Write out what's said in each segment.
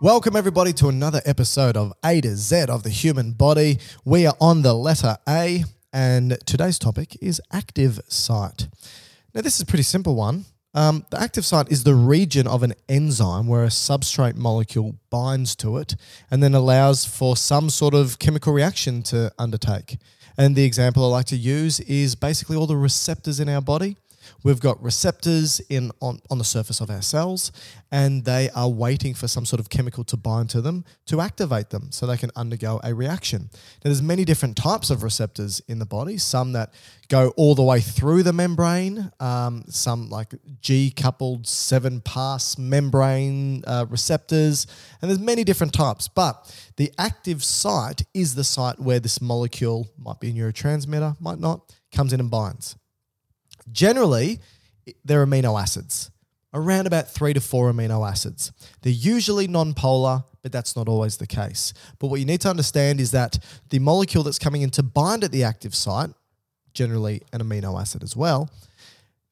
Welcome everybody to another episode of A to Z of the Human Body. We are on the letter A, and today's topic is active site. Now this is a pretty simple one. The active site is the region of an enzyme where a substrate molecule binds to it and then allows for some sort of chemical reaction to undertake. And the example I like to use is basically all the receptors in our body. We've got receptors on the surface of our cells, and they are waiting for some sort of chemical to bind to them to activate them so they can undergo a reaction. Now, there's many different types of receptors in the body, some that go all the way through the membrane, some like G-coupled 7-pass membrane receptors, and there's many different types. But the active site is the site where this molecule, might be a neurotransmitter, might not, comes in and binds. Generally, they're amino acids, around about 3 to 4 amino acids. They're usually non-polar, but that's not always the case. But what you need to understand is that the molecule that's coming in to bind at the active site, generally an amino acid as well,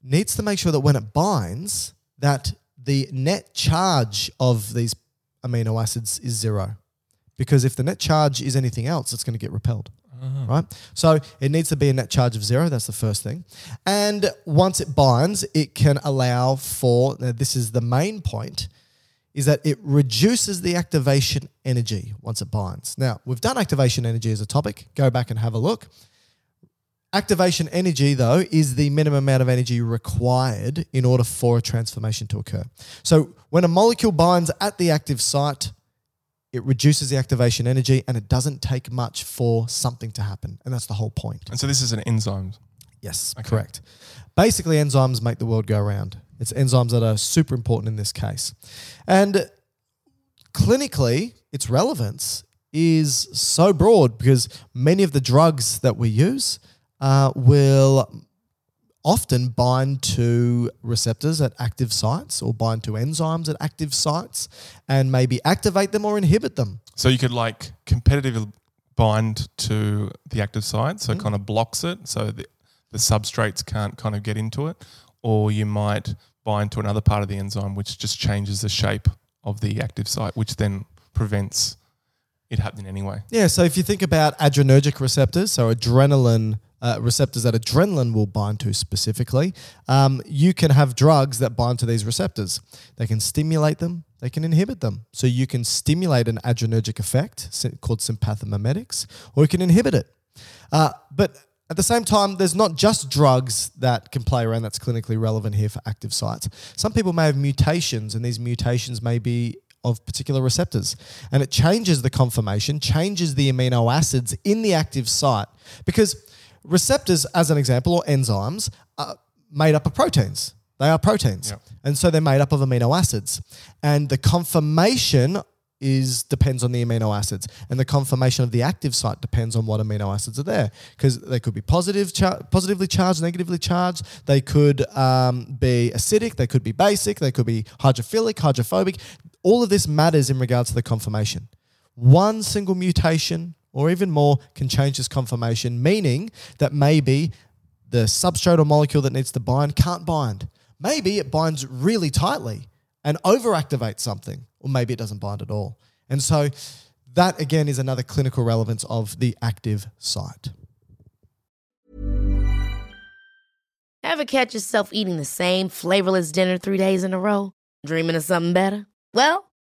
needs to make sure that when it binds, that the net charge of these amino acids is zero. Because if the net charge is anything else, it's going to get repelled. Right? So it needs to be a net charge of zero. That's the first thing. And once it binds, it can allow for, now this is the main point, is that it reduces the activation energy once it binds. Now, we've done activation energy as a topic. Go back and have a look. Activation energy, though, is the minimum amount of energy required in order for a transformation to occur. So when a molecule binds at the active site, it reduces the activation energy, and it doesn't take much for something to happen. And that's the whole point. And so this is an enzyme? Yes, okay. Correct. Basically, enzymes make the world go round. It's enzymes that are super important in this case. And clinically, its relevance is so broad because many of the drugs that we use will often bind to receptors at active sites or bind to enzymes at active sites and maybe activate them or inhibit them. So you could like competitively bind to the active site, so it kind of blocks it so the substrates can't kind of get into it, or you might bind to another part of the enzyme which just changes the shape of the active site, which then prevents it happening anyway. Yeah, so if you think about adrenergic receptors, so adrenaline receptors that adrenaline will bind to specifically, you can have drugs that bind to these receptors. They can stimulate them, they can inhibit them. So you can stimulate an adrenergic effect called sympathomimetics, or you can inhibit it. But at the same time, there's not just drugs that can play around that's clinically relevant here for active sites. Some people may have mutations, and these mutations may be of particular receptors, and it changes the conformation, changes the amino acids in the active site, because receptors, as an example, or enzymes, are made up of proteins. They are proteins. Yep. And so they're made up of amino acids. And the conformation depends on the amino acids. And the conformation of the active site depends on what amino acids are there, because they could be positively charged, negatively charged. They could be acidic. They could be basic. They could be hydrophilic, hydrophobic. All of this matters in regards to the conformation. One single mutation or even more can change this conformation, meaning that maybe the substrate or molecule that needs to bind can't bind. Maybe it binds really tightly and overactivates something, or maybe it doesn't bind at all. And so that, again, is another clinical relevance of the active site. Ever catch yourself eating the same flavorless dinner 3 days in a row? Dreaming of something better? Well,